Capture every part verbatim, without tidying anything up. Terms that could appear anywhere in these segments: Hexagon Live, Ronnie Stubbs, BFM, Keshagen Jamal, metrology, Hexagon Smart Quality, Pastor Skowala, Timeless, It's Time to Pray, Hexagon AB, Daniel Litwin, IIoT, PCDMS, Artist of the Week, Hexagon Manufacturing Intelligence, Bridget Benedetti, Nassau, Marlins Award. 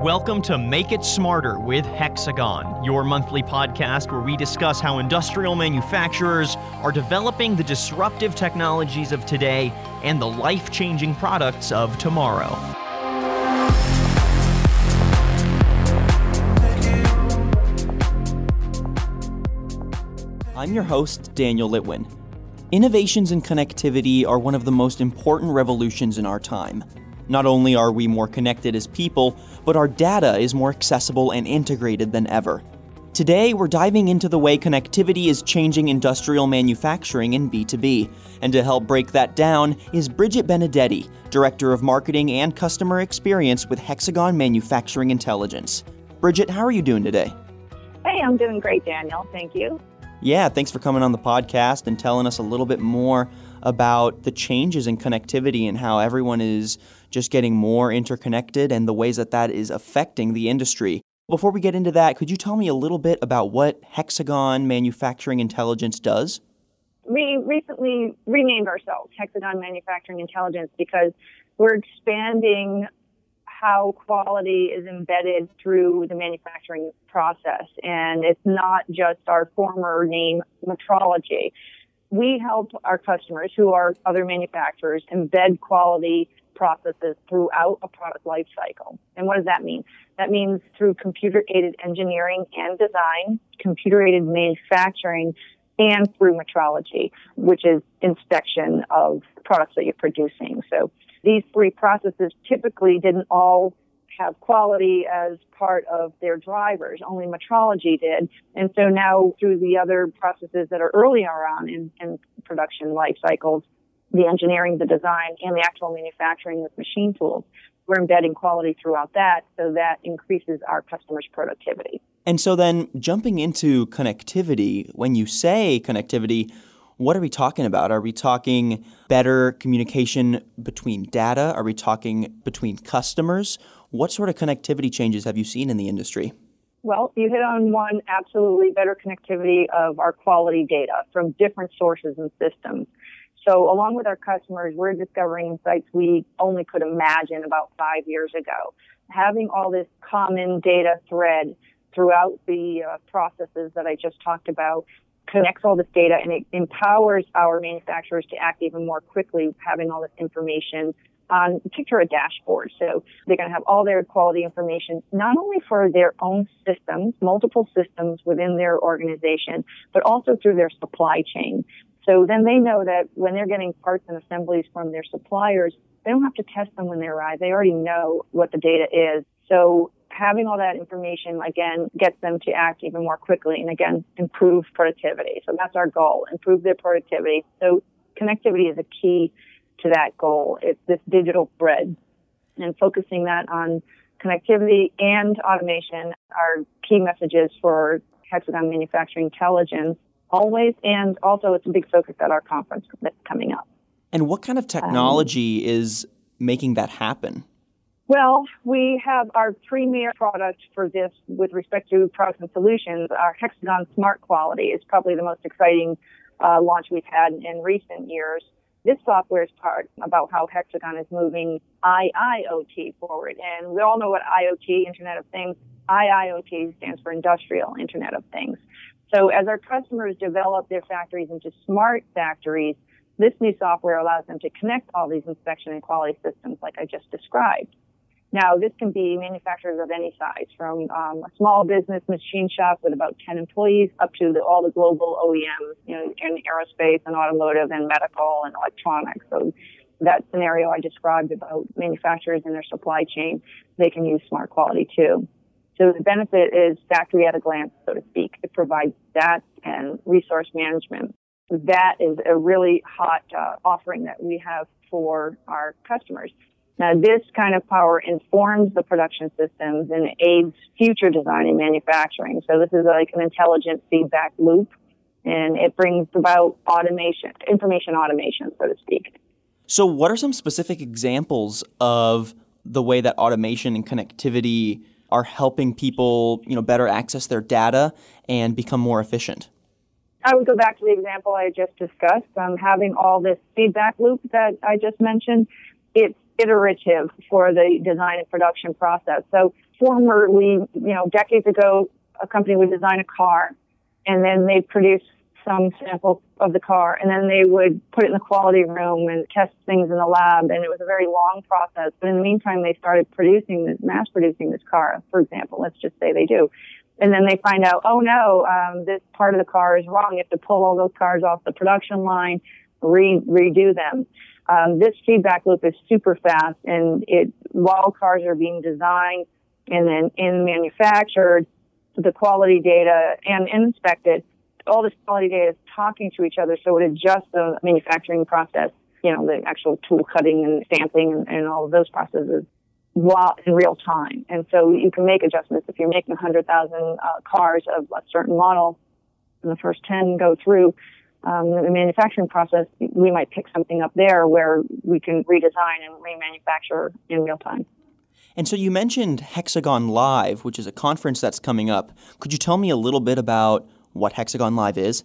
Welcome to Make It Smarter with Hexagon, your monthly podcast where we discuss how industrial manufacturers are developing the disruptive technologies of today and the life-changing products of tomorrow. I'm your host, Daniel Litwin. Innovations in connectivity are one of the most important revolutions in our time. Not only are we more connected as people, but our data is more accessible and integrated than ever. Today, we're diving into the way connectivity is changing industrial manufacturing in B two B. And to help break that down is Bridget Benedetti, Director of Marketing and Customer Experience with Hexagon Manufacturing Intelligence. Bridget, how are you doing today? Hey, I'm doing great, Daniel. Thank you. Yeah, thanks for coming on the podcast and telling us a little bit more about the changes in connectivity and how everyone is just getting more interconnected and the ways that that is affecting the industry. Before we get into that, could you tell me a little bit about what Hexagon Manufacturing Intelligence does? We recently renamed ourselves Hexagon Manufacturing Intelligence because we're expanding how quality is embedded through the manufacturing process. And it's not just our former name, metrology. We help our customers, who are other manufacturers, embed quality processes throughout a product life cycle. And what does that mean? That means through computer-aided engineering and design, computer-aided manufacturing, and through metrology, which is inspection of products that you're producing. So these three processes typically didn't all have quality as part of their drivers. Only metrology did. And so now through the other processes that are earlier on in, in production life cycles, the engineering, the design, and the actual manufacturing with machine tools, we're embedding quality throughout that, so that increases our customers' productivity. And so then jumping into connectivity, when you say connectivity, what are we talking about? Are we talking better communication between data? Are we talking between customers? What sort of connectivity changes have you seen in the industry? Well, you hit on one, absolutely better connectivity of our quality data from different sources and systems. So along with our customers, we're discovering insights we only could imagine about five years ago. Having all this common data thread throughout the uh, processes that I just talked about connects all this data, and it empowers our manufacturers to act even more quickly, having all this information on, picture a dashboard. So they're going to have all their quality information, not only for their own systems, multiple systems within their organization, but also through their supply chain. So then they know that when they're getting parts and assemblies from their suppliers, they don't have to test them when they arrive. They already know what the data is. So having all that information, again, gets them to act even more quickly and, again, improve productivity. So that's our goal, improve their productivity. So connectivity is a key to that goal. It's this digital thread. And focusing that on connectivity and automation are key messages for Hexagon Manufacturing Intelligence always, and also it's a big focus at our conference that's coming up. And what kind of technology um, is making that happen? Well, we have our premier product for this with respect to products and solutions. Our Hexagon Smart Quality is probably the most exciting uh, launch we've had in recent years. This software is part about how Hexagon is moving I I O T forward. And we all know what I O T, Internet of Things, I I O T stands for Industrial Internet of Things. So as our customers develop their factories into smart factories, this new software allows them to connect all these inspection and quality systems like I just described. Now, this can be manufacturers of any size, from um, a small business machine shop with about ten employees up to the, all the global O E Ms, you know, in aerospace and automotive and medical and electronics. So that scenario I described about manufacturers and their supply chain, they can use smart quality too. So the benefit is factory at a glance, so to speak. It provides stats and resource management. That is a really hot uh, offering that we have for our customers. Now, this kind of power informs the production systems and aids future design and manufacturing. So this is like an intelligent feedback loop, and it brings about automation, information automation, so to speak. So what are some specific examples of the way that automation and connectivity are helping people, you know, better access their data and become more efficient? I would go back to the example I just discussed. Um, having all this feedback loop that I just mentioned, it's iterative for the design and production process. So formerly, you know, decades ago, a company would design a car, and then they'd produce some sample of the car, and then they would put it in the quality room and test things in the lab, and it was a very long process. But in the meantime, they started producing this, mass producing this car, for example. Let's just say they do. And then they find out, oh, no, um, this part of the car is wrong. You have to pull all those cars off the production line, re- redo them. Um, this feedback loop is super fast, and it while cars are being designed and then in manufactured, the quality data and inspected, all this quality data is talking to each other, so it adjusts the manufacturing process, you know, the actual tool cutting and stamping and, and all of those processes while in real time. And so you can make adjustments. If you're making one hundred thousand uh, cars of a certain model, and the first ten go through um, the manufacturing process, we might pick something up there where we can redesign and remanufacture in real time. And so you mentioned Hexagon Live, which is a conference that's coming up. Could you tell me a little bit about what Hexagon Live is?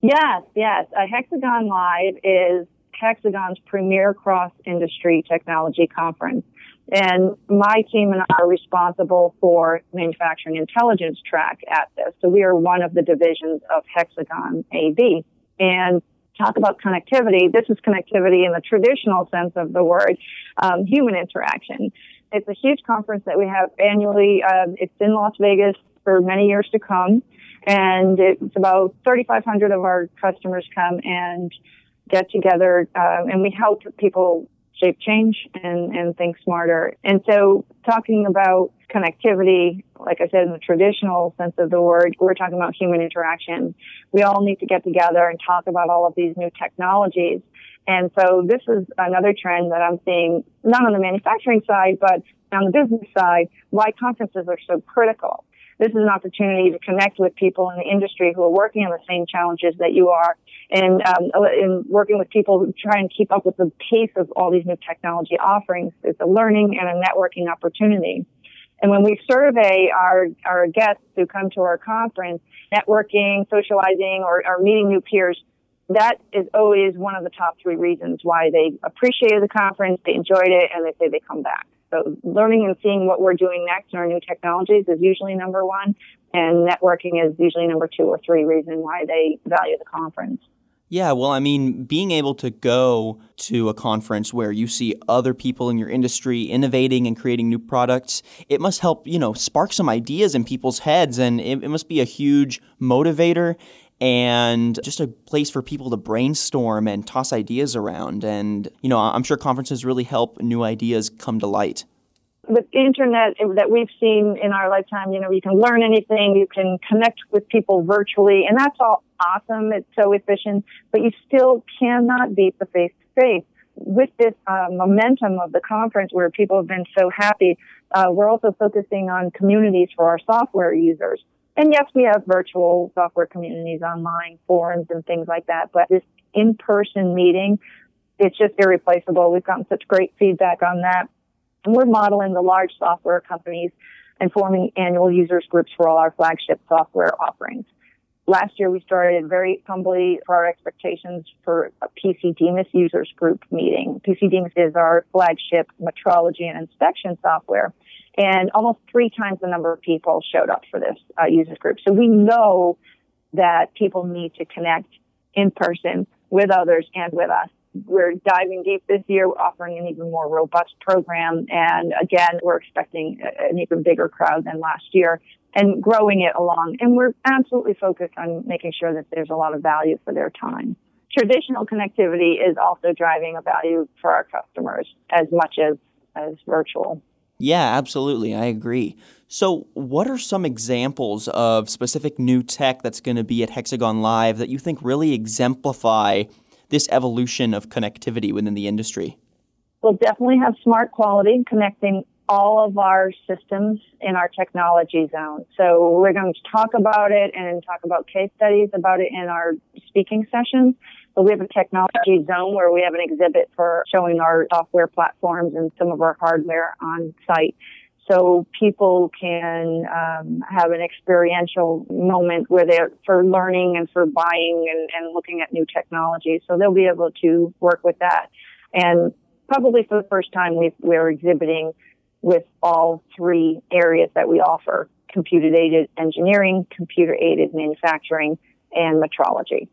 Yes, yes. Uh, Hexagon Live is Hexagon's premier cross-industry technology conference. And my team and I are responsible for manufacturing intelligence track at this. So we are one of the divisions of Hexagon A B. And talk about connectivity. This is connectivity in the traditional sense of the word, um, human interaction. It's a huge conference that we have annually. Uh, it's in Las Vegas for many years to come. And it's about thirty-five hundred of our customers come and get together, uh, and we help people shape change and, and think smarter. And so talking about connectivity, like I said, in the traditional sense of the word, we're talking about human interaction. We all need to get together and talk about all of these new technologies. And so this is another trend that I'm seeing, not on the manufacturing side, but on the business side, why conferences are so critical. This is an opportunity to connect with people in the industry who are working on the same challenges that you are, and um, in working with people who try and keep up with the pace of all these new technology offerings. It's a learning and a networking opportunity. And when we survey our, our guests who come to our conference, networking, socializing, or, or meeting new peers, that is always one of the top three reasons why they appreciated the conference, they enjoyed it, and they say they come back. So learning and seeing what we're doing next in our new technologies is usually number one, and networking is usually number two or three reason why they value the conference. Yeah, well, I mean, being able to go to a conference where you see other people in your industry innovating and creating new products, it must help, you know, spark some ideas in people's heads, and it, it must be a huge motivator and just a place for people to brainstorm and toss ideas around. And, you know, I'm sure conferences really help new ideas come to light. The internet that we've seen in our lifetime, you know, you can learn anything, you can connect with people virtually, and that's all awesome. It's so efficient, but you still cannot beat the face-to-face. With this uh, momentum of the conference where people have been so happy, uh, we're also focusing on communities for our software users. And yes, we have virtual software communities online, forums, and things like that. But this in-person meeting, it's just irreplaceable. We've gotten such great feedback on that. And we're modeling the large software companies and forming annual users groups for all our flagship software offerings. Last year, we started very humbly for our expectations for a P C D M S users group meeting. P C D M S is our flagship metrology and inspection software. And almost three times the number of people showed up for this uh, users group. So we know that people need to connect in person with others and with us. We're diving deep this year. We're offering an even more robust program. And again, we're expecting an even bigger crowd than last year and growing it along. And we're absolutely focused on making sure that there's a lot of value for their time. Traditional connectivity is also driving a value for our customers as much as, as virtual. Yeah, absolutely. I agree. So what are some examples of specific new tech that's going to be at Hexagon Live that you think really exemplify this evolution of connectivity within the industry? We'll definitely have smart quality connecting all of our systems in our technology zone. So we're going to talk about it and talk about case studies about it in our speaking sessions. But we have a technology zone where we have an exhibit for showing our software platforms and some of our hardware on site. So people can um, have an experiential moment where they're for learning and for buying and, and looking at new technology. So they'll be able to work with that. And probably for the first time, we've, we're exhibiting with all three areas that we offer: computer-aided engineering, computer-aided manufacturing, and metrology.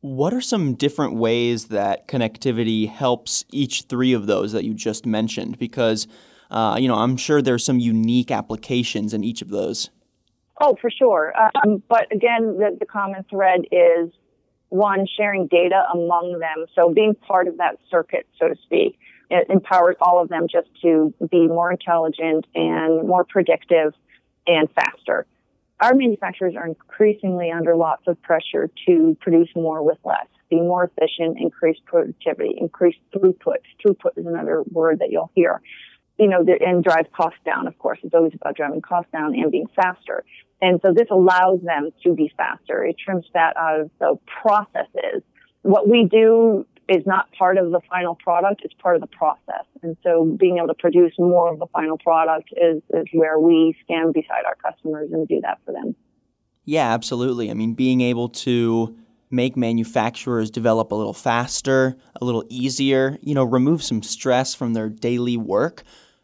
What are some different ways that connectivity helps each three of those that you just mentioned? Because, uh, you know, I'm sure there's some unique applications in each of those. Oh, for sure. Um, but again, the, the common thread is, one, sharing data among them. So being part of that circuit, so to speak, it empowers all of them just to be more intelligent and more predictive and faster. Our manufacturers are increasingly under lots of pressure to produce more with less, be more efficient, increase productivity, increase throughput. Throughput is another word that you'll hear. You know, and drive costs down, of course. It's always about driving costs down and being faster. And so this allows them to be faster. It trims fat out of the processes. What we do is not part of the final product. It's part of the process. And so being able to produce more of the final product is, is where we stand beside our customers and do that for them. Yeah, absolutely. I mean, being able to make manufacturers develop a little faster, a little easier, you know, remove some stress from their daily work.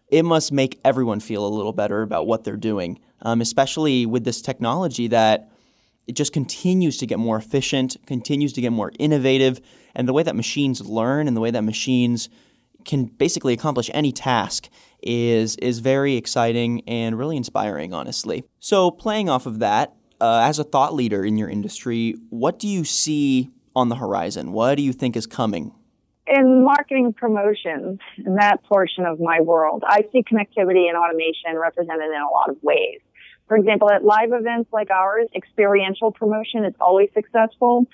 It must make everyone feel a little better about what they're doing, um, especially with this technology that it just continues to get more efficient, continues to get more innovative, and the way that machines learn and the way that machines can basically accomplish any task is is very exciting and really inspiring, honestly. So playing off of that, uh, as a thought leader in your industry, what do you see on the horizon? What do you think is coming? In marketing promotions, in that portion of my world, I see connectivity and automation represented in a lot of ways. For example, at live events like ours, experiential promotion is always successful.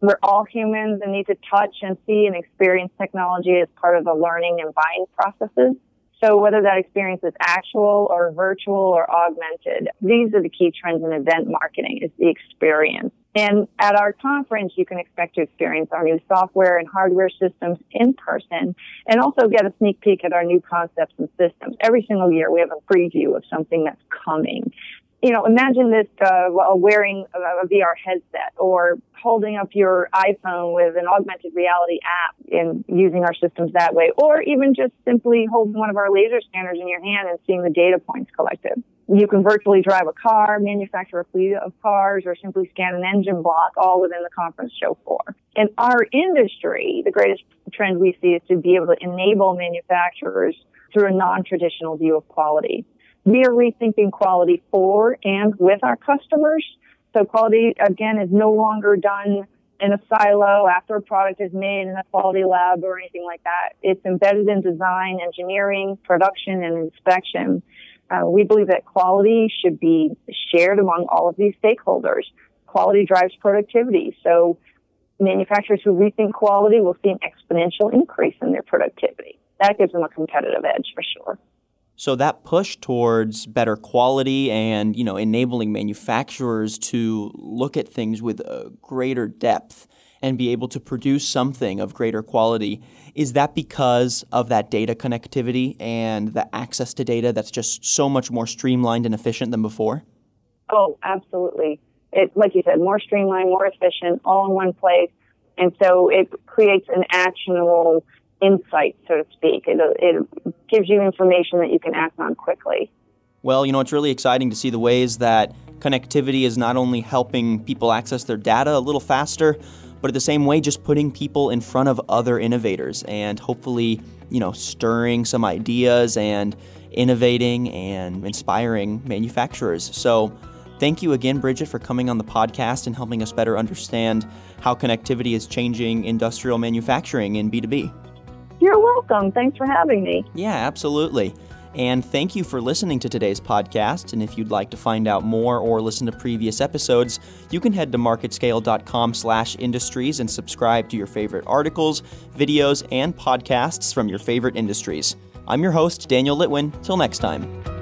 We're all humans and need to touch and see and experience technology as part of the learning and buying processes. So whether that experience is actual or virtual or augmented, these are the key trends in event marketing, is the experience. And at our conference, you can expect to experience our new software and hardware systems in person and also get a sneak peek at our new concepts and systems. Every single year, we have a preview of something that's coming. You know, imagine this uh, wearing a V R headset or holding up your iPhone with an augmented reality app and using our systems that way, or even just simply holding one of our laser scanners in your hand and seeing the data points collected. You can virtually drive a car, manufacture a fleet of cars, or simply scan an engine block, all within the conference show floor. In our industry, the greatest trend we see is to be able to enable manufacturers through a non-traditional view of quality. We are rethinking quality for and with our customers. So quality, again, is no longer done in a silo after a product is made in a quality lab or anything like that. It's embedded in design, engineering, production, and inspection. Uh, we believe that quality should be shared among all of these stakeholders. Quality drives productivity. So manufacturers who rethink quality will see an exponential increase in their productivity. That gives them a competitive edge for sure. So that push towards better quality and, you know, enabling manufacturers to look at things with a greater depth and be able to produce something of greater quality, is that because of that data connectivity and the access to data that's just so much more streamlined and efficient than before? Oh, absolutely. It, like you said, more streamlined, more efficient, all in one place. And so it creates an actionable insight, so to speak. It, it gives you information that you can act on quickly. Well, you know, it's really exciting to see the ways that connectivity is not only helping people access their data a little faster, but at the same way, just putting people in front of other innovators and hopefully, you know, stirring some ideas and innovating and inspiring manufacturers. So thank you again, Bridget, for coming on the podcast and helping us better understand how connectivity is changing industrial manufacturing in B two B. You're welcome. Thanks for having me. Yeah, absolutely. And thank you for listening to today's podcast. And if you'd like to find out more or listen to previous episodes, you can head to marketscale.com slash industries and subscribe to your favorite articles, videos, and podcasts from your favorite industries. I'm your host, Daniel Litwin. Till next time.